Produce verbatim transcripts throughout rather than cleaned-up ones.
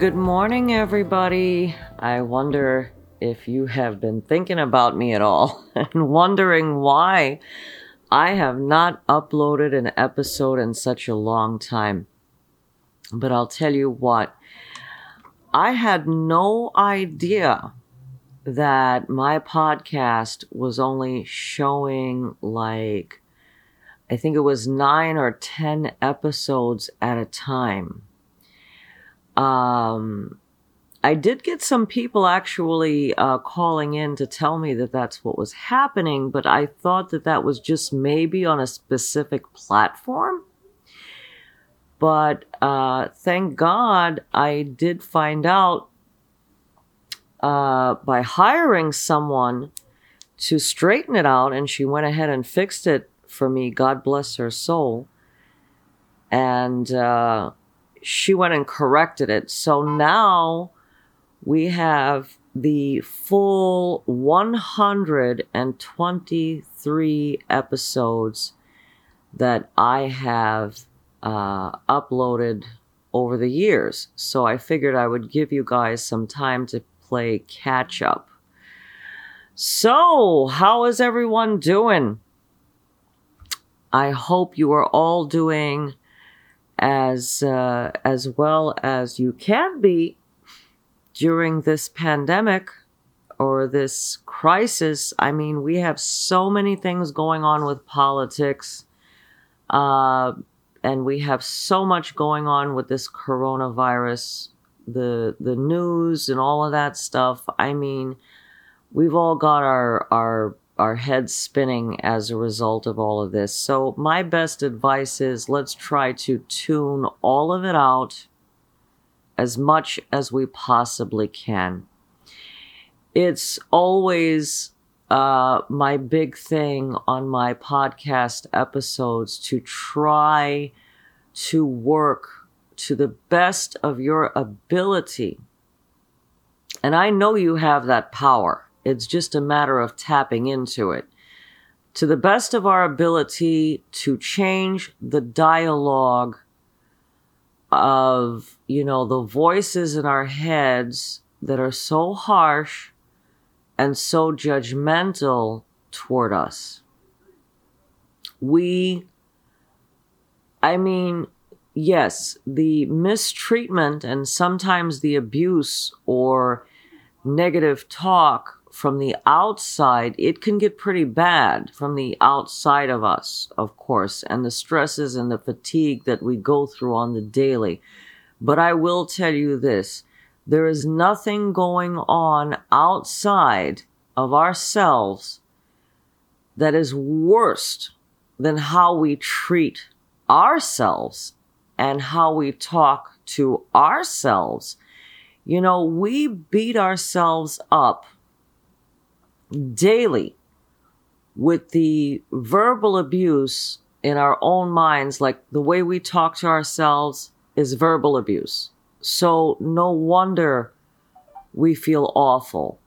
good morning, everybody. I wonder if you have been thinking about me at all and wondering why I have not uploaded an episode in such a long time. But I'll tell you what, I had no idea that my podcast was only showing like, I think it was nine or ten episodes at a time. Um, I did get some people actually uh, calling in to tell me that that's what was happening, but I thought that that was just maybe on a specific platform. But uh, thank God I did find out uh, by hiring someone to straighten it out, and she went ahead and fixed it for me. God bless her soul. And uh she went and corrected it. So now we have the full one hundred twenty-three episodes that I have uh, uploaded over the years. So I figured I would give you guys some time to play catch up. So how is everyone doing? I hope you are all doing as uh, as well as you can be during this pandemic or this crisis. I mean, we have so many things going on with politics, uh, and we have so much going on with this coronavirus, the the news and all of that stuff. I mean, we've all got our our our heads spinning as a result of all of this. So my best advice is let's try to tune all of it out as much as we possibly can. It's always uh, my big thing on my podcast episodes to try to work to the best of your ability. And I know you have that power. It's just a matter of tapping into it. To the best of our ability to change the dialogue of, you know, the voices in our heads that are so harsh and so judgmental toward us. We, I mean, yes, the mistreatment and sometimes the abuse or negative talk from the outside, it can get pretty bad from the outside of us, of course, and the stresses and the fatigue that we go through on the daily. But I will tell you this, there is nothing going on outside of ourselves that is worse than how we treat ourselves and how we talk to ourselves. You know, we beat ourselves up daily with the verbal abuse in our own minds. Like the way we talk to ourselves is verbal abuse. So no wonder we feel awful.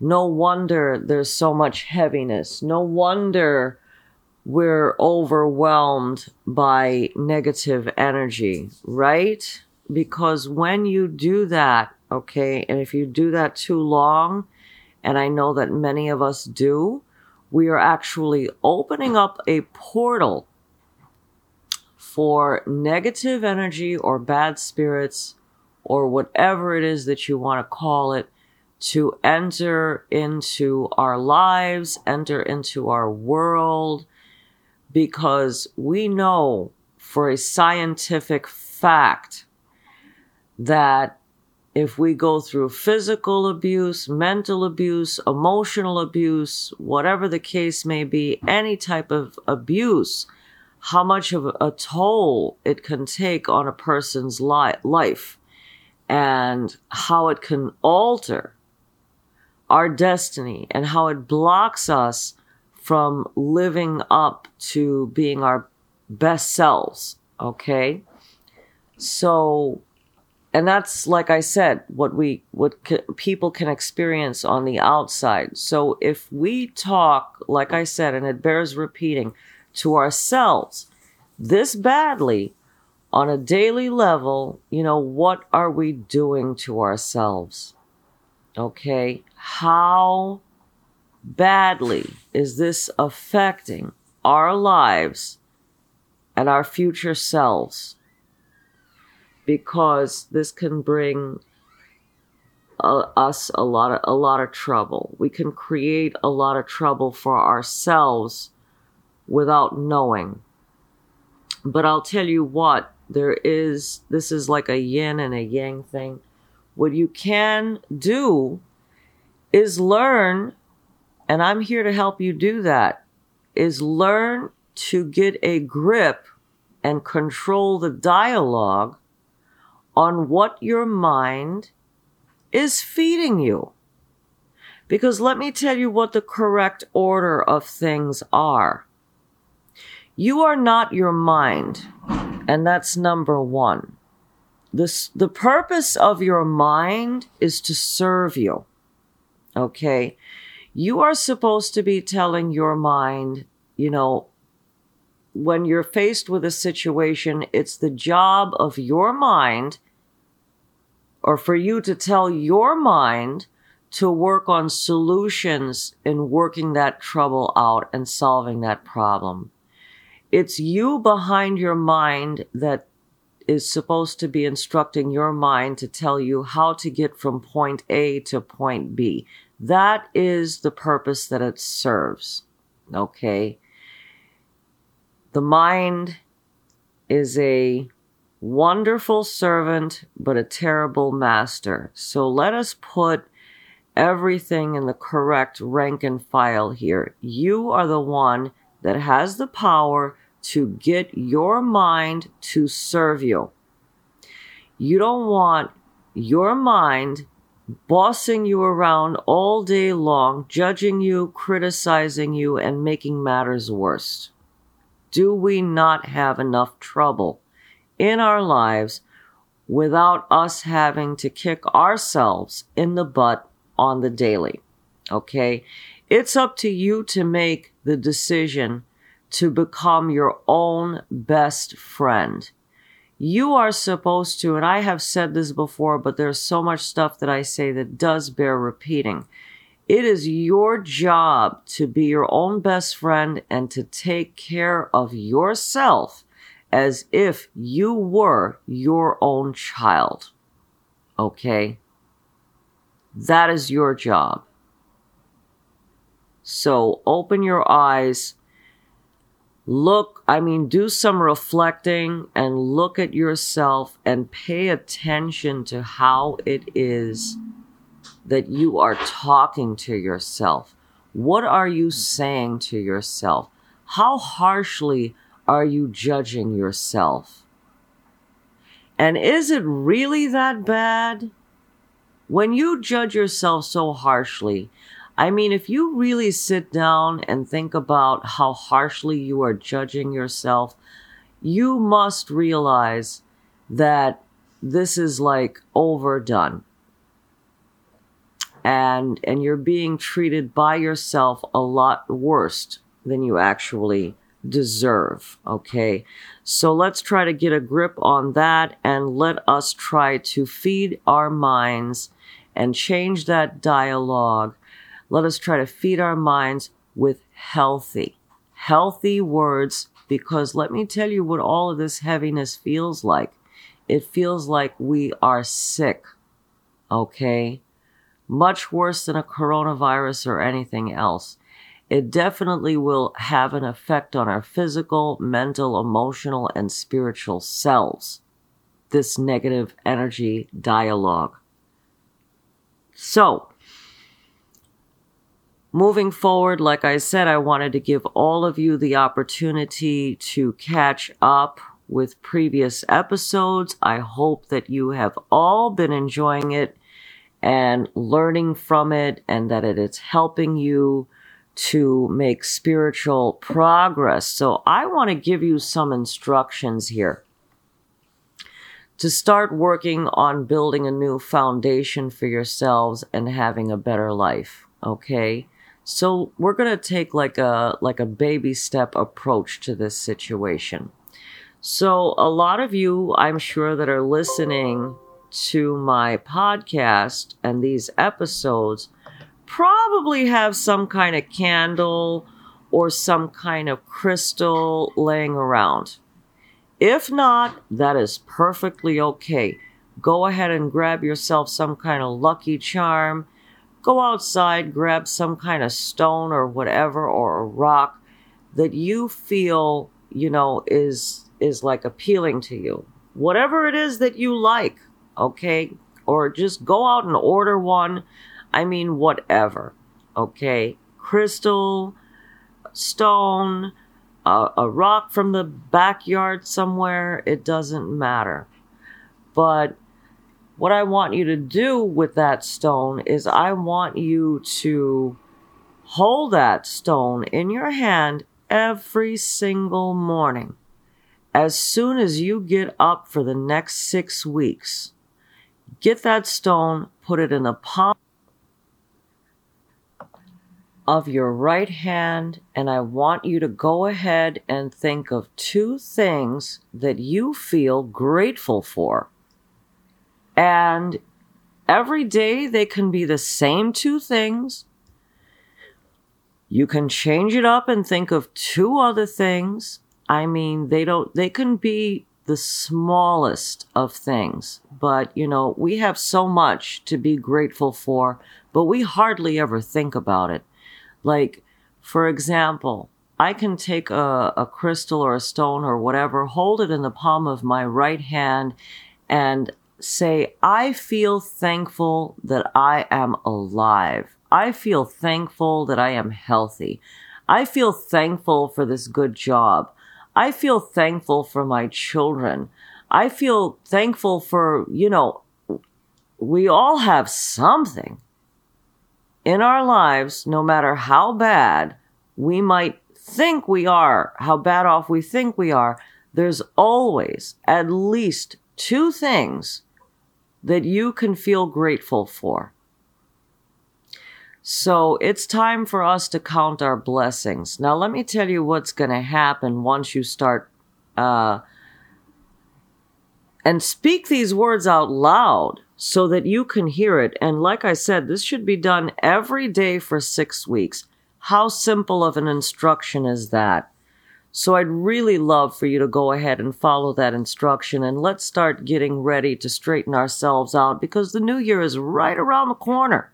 No wonder there's so much heaviness. No wonder we're overwhelmed by negative energy, right? Because when you do that, okay, and if you do that too long, and I know that many of us do, we are actually opening up a portal for negative energy or bad spirits or whatever it is that you want to call it to enter into our lives, enter into our world, because we know for a scientific fact that if we go through physical abuse, mental abuse, emotional abuse, whatever the case may be, any type of abuse, how much of a toll it can take on a person's li- life and how it can alter our destiny and how it blocks us from living up to being our best selves, okay? So... and that's, like I said, what we what c- people can experience on the outside. So if we talk, like I said, and it bears repeating, to ourselves this badly, on a daily level, you know, what are we doing to ourselves? Okay, how badly is this affecting our lives and our future selves? Because this can bring uh, us a lot of, a lot of trouble. We can create a lot of trouble for ourselves without knowing. But I'll tell you what, there is, this is like a yin and a yang thing. What you can do is learn, and I'm here to help you do that, is learn to get a grip and control the dialogue on what your mind is feeding you. Because let me tell you what the correct order of things are. You are not your mind, and that's number one. This, the purpose of your mind is to serve you, okay? You are supposed to be telling your mind, you know, when you're faced with a situation, it's the job of your mind, or for you to tell your mind to work on solutions in working that trouble out and solving that problem. It's you behind your mind that is supposed to be instructing your mind to tell you how to get from point A to point B. That is the purpose that it serves, okay? The mind is a wonderful servant, but a terrible master. So let us put everything in the correct rank and file here. You are the one that has the power to get your mind to serve you. You don't want your mind bossing you around all day long, judging you, criticizing you, and making matters worse. Do we not have enough trouble in our lives without us having to kick ourselves in the butt on the daily? Okay? It's up to you to make the decision to become your own best friend. You are supposed to, and I have said this before, but there's so much stuff that I say that does bear repeating. It is your job to be your own best friend and to take care of yourself as if you were your own child. Okay? That is your job. So open your eyes. Look, I mean, do some reflecting and look at yourself and pay attention to how it is that you are talking to yourself. What are you saying to yourself? How harshly are you judging yourself? And is it really that bad? When you judge yourself so harshly, I mean, if you really sit down and think about how harshly you are judging yourself, you must realize that this is like overdone. And, and you're being treated by yourself a lot worse than you actually deserve, okay? So let's try to get a grip on that, and let us try to feed our minds and change that dialogue. Let us try to feed our minds with healthy, healthy words, because let me tell you what all of this heaviness feels like. It feels like we are sick, okay? Much worse than a coronavirus or anything else. It definitely will have an effect on our physical, mental, emotional, and spiritual selves, this negative energy dialogue. So, moving forward, like I said, I wanted to give all of you the opportunity to catch up with previous episodes. I hope that you have all been enjoying it and learning from it, and that it is helping you to make spiritual progress. So I want to give you some instructions here to start working on building a new foundation for yourselves and having a better life, okay? So we're going to take like a like a baby step approach to this situation. So a lot of you, I'm sure, that are listening to my podcast and these episodes probably have some kind of candle or some kind of crystal laying around. If not, that is perfectly okay. Go ahead and grab yourself some kind of lucky charm. Go outside, grab some kind of stone or whatever, or a rock that you feel, you know, is, is like appealing to you. Whatever it is that you like, okay? Or just go out and order one. I mean, whatever, okay? Crystal, stone, a, a rock from the backyard somewhere, it doesn't matter. But what I want you to do with that stone is I want you to hold that stone in your hand every single morning. As soon as you get up for the next six weeks, get that stone, put it in the palm of your right hand, and I want you to go ahead and think of two things that you feel grateful for. And every day they can be the same two things. You can change it up and think of two other things. I mean, they don't, they can be the smallest of things, but you know, we have so much to be grateful for, but we hardly ever think about it. Like, for example, I can take a, a crystal or a stone or whatever, hold it in the palm of my right hand and say, I feel thankful that I am alive. I feel thankful that I am healthy. I feel thankful for this good job. I feel thankful for my children. I feel thankful for, you know, we all have something in our lives, no matter how bad we might think we are, how bad off we think we are. There's always at least two things that you can feel grateful for. So it's time for us to count our blessings. Now, let me tell you what's going to happen once you start uh, and speak these words out loud so that you can hear it. And like I said, this should be done every day for six weeks. How simple of an instruction is that? So I'd really love for you to go ahead and follow that instruction, and let's start getting ready to straighten ourselves out, because the new year is right around the corner,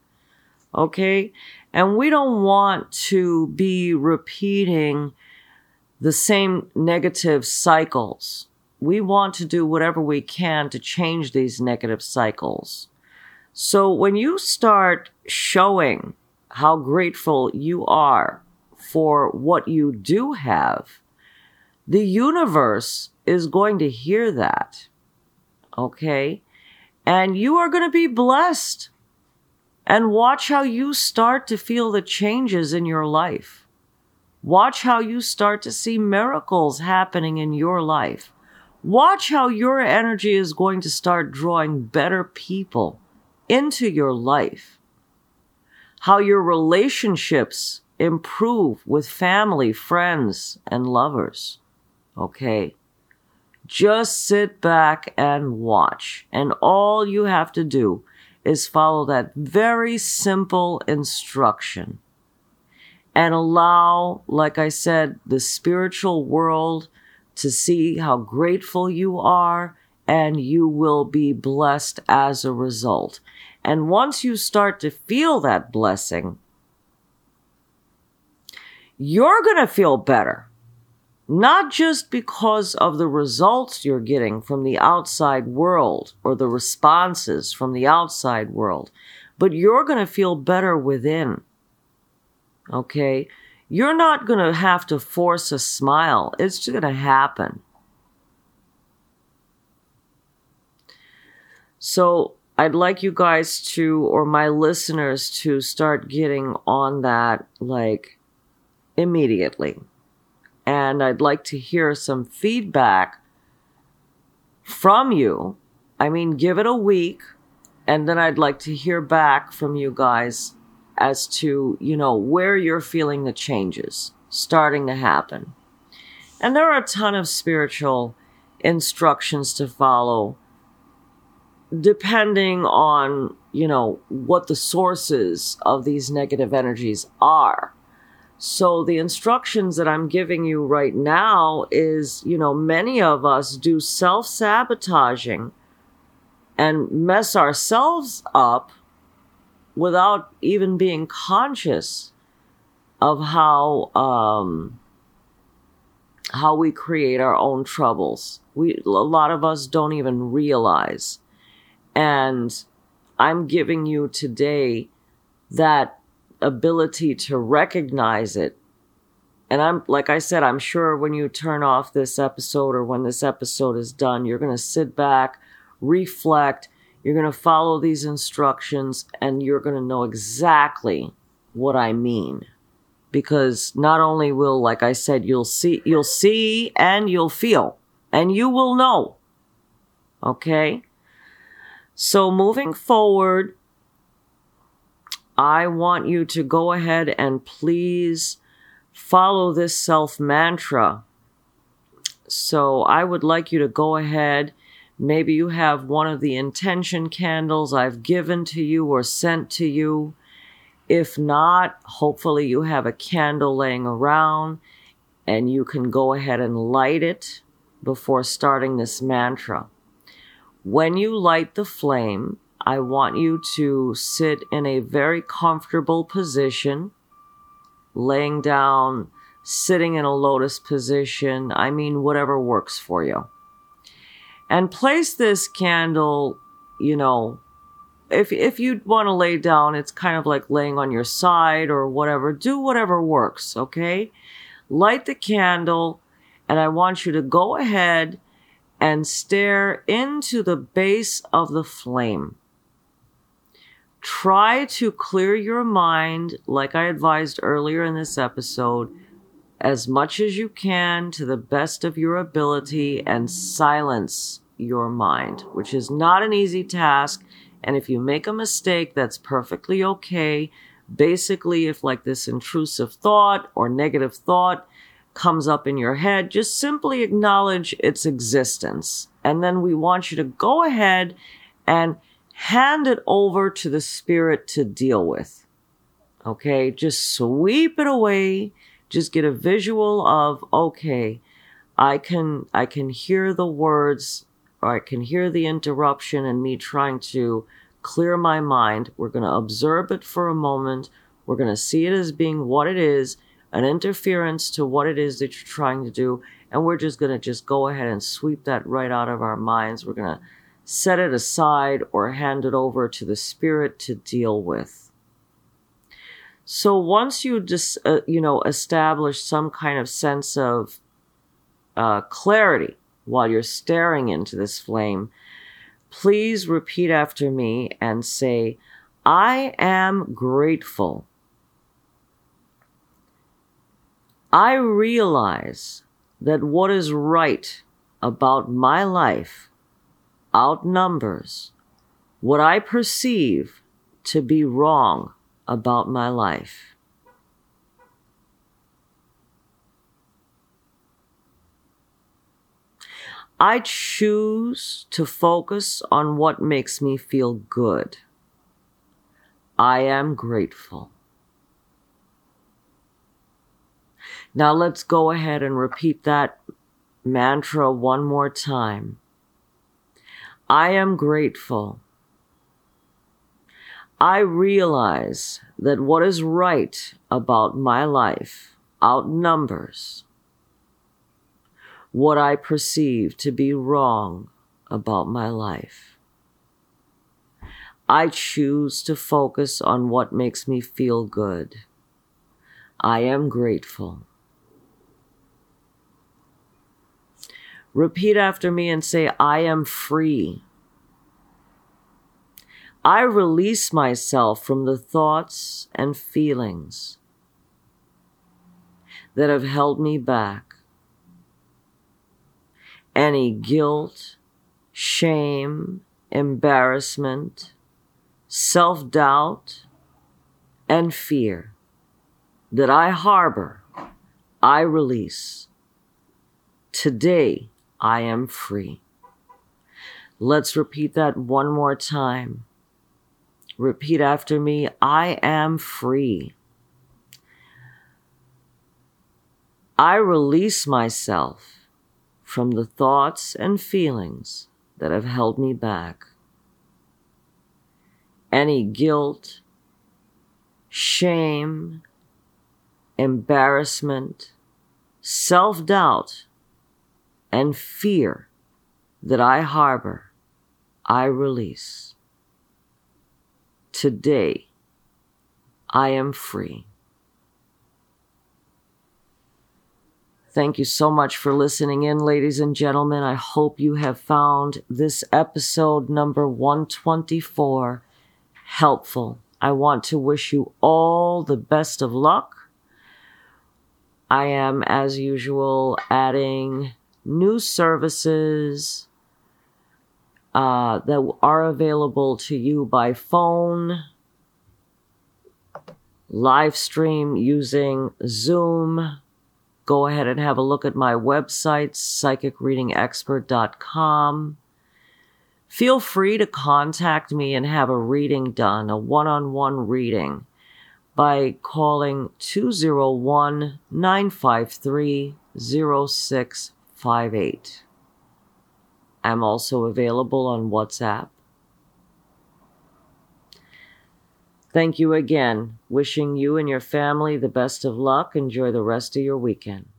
okay? And we don't want to be repeating the same negative cycles. We want to do whatever we can to change these negative cycles. So when you start showing how grateful you are for what you do have, the universe is going to hear that, okay? And you are going to be blessed. And watch how you start to feel the changes in your life. Watch how you start to see miracles happening in your life. Watch how your energy is going to start drawing better people into your life. How your relationships improve with family, friends, and lovers. Okay? Just sit back and watch. And all you have to do is follow that very simple instruction. And allow, like I said, the spiritual world to see how grateful you are. And you will be blessed as a result. And once you start to feel that blessing, you're going to feel better, not just because of the results you're getting from the outside world or the responses from the outside world, but you're going to feel better within, okay? You're not going to have to force a smile. It's just going to happen. So I'd like you guys to, or my listeners to, start getting on that, like, immediately. And I'd like to hear some feedback from you. I mean, give it a week, and then I'd like to hear back from you guys as to, you know, where you're feeling the changes starting to happen. And there are a ton of spiritual instructions to follow, depending on, you know, what the sources of these negative energies are. So the instructions that I'm giving you right now is, you know, many of us do self-sabotaging and mess ourselves up without even being conscious of how um, how we create our own troubles. We a lot of us don't even realize. And I'm giving you today that ability to recognize it. And I'm, like I said, I'm sure when you turn off this episode or when this episode is done, you're going to sit back, reflect, you're going to follow these instructions, and you're going to know exactly what I mean. Because not only will, like I said, you'll see, you'll see and you'll feel, and you will know. Okay? So moving forward, I want you to go ahead and please follow this self mantra. So I would like you to go ahead. Maybe you have one of the intention candles I've given to you or sent to you. If not, hopefully you have a candle laying around and you can go ahead and light it before starting this mantra. When you light the flame, I want you to sit in a very comfortable position, laying down, sitting in a lotus position. I mean, whatever works for you. And place this candle, you know, if if you want to lay down, it's kind of like laying on your side or whatever. Do whatever works, okay? Light the candle, and I want you to go ahead and stare into the base of the flame. Try to clear your mind, like I advised earlier in this episode, as much as you can to the best of your ability, and silence your mind, which is not an easy task. And if you make a mistake, that's perfectly okay. Basically, if like this intrusive thought or negative thought comes up in your head, just simply acknowledge its existence. And then we want you to go ahead and hand it over to the spirit to deal with. Okay, just sweep it away. Just get a visual of, okay, I can I can hear the words, or I can hear the interruption and me trying to clear my mind. We're going to observe it for a moment. We're going to see it as being what it is, an interference to what it is that you're trying to do. And we're just going to just go ahead and sweep that right out of our minds. We're going to set it aside or hand it over to the spirit to deal with. So once you just, uh, you know, establish some kind of sense of uh, clarity while you're staring into this flame, please repeat after me and say, I am grateful. I realize that what is right about my life outnumbers what I perceive to be wrong about my life. I choose to focus on what makes me feel good. I am grateful. Now let's go ahead and repeat that mantra one more time. I am grateful. I realize that what is right about my life outnumbers what I perceive to be wrong about my life. I choose to focus on what makes me feel good. I am grateful. Repeat after me and say, I am free. I release myself from the thoughts and feelings that have held me back. Any guilt, shame, embarrassment, self-doubt, and fear that I harbor, I release. Today, I am free. Let's repeat that one more time. Repeat after me. I am free. I release myself from the thoughts and feelings that have held me back. Any guilt, shame, embarrassment, self-doubt, and fear that I harbor, I release. Today, I am free. Thank you so much for listening in, ladies and gentlemen. I hope you have found this episode number one twenty-four helpful. I want to wish you all the best of luck. I am, as usual, adding new services uh, that are available to you by phone, live stream using Zoom. Go ahead and have a look at my website, psychic reading expert dot com. Feel free to contact me and have a reading done, a one-on-one reading, by calling two oh one, nine five three, oh six five eight. I'm also available on WhatsApp. Thank you again. Wishing you and your family the best of luck. Enjoy the rest of your weekend.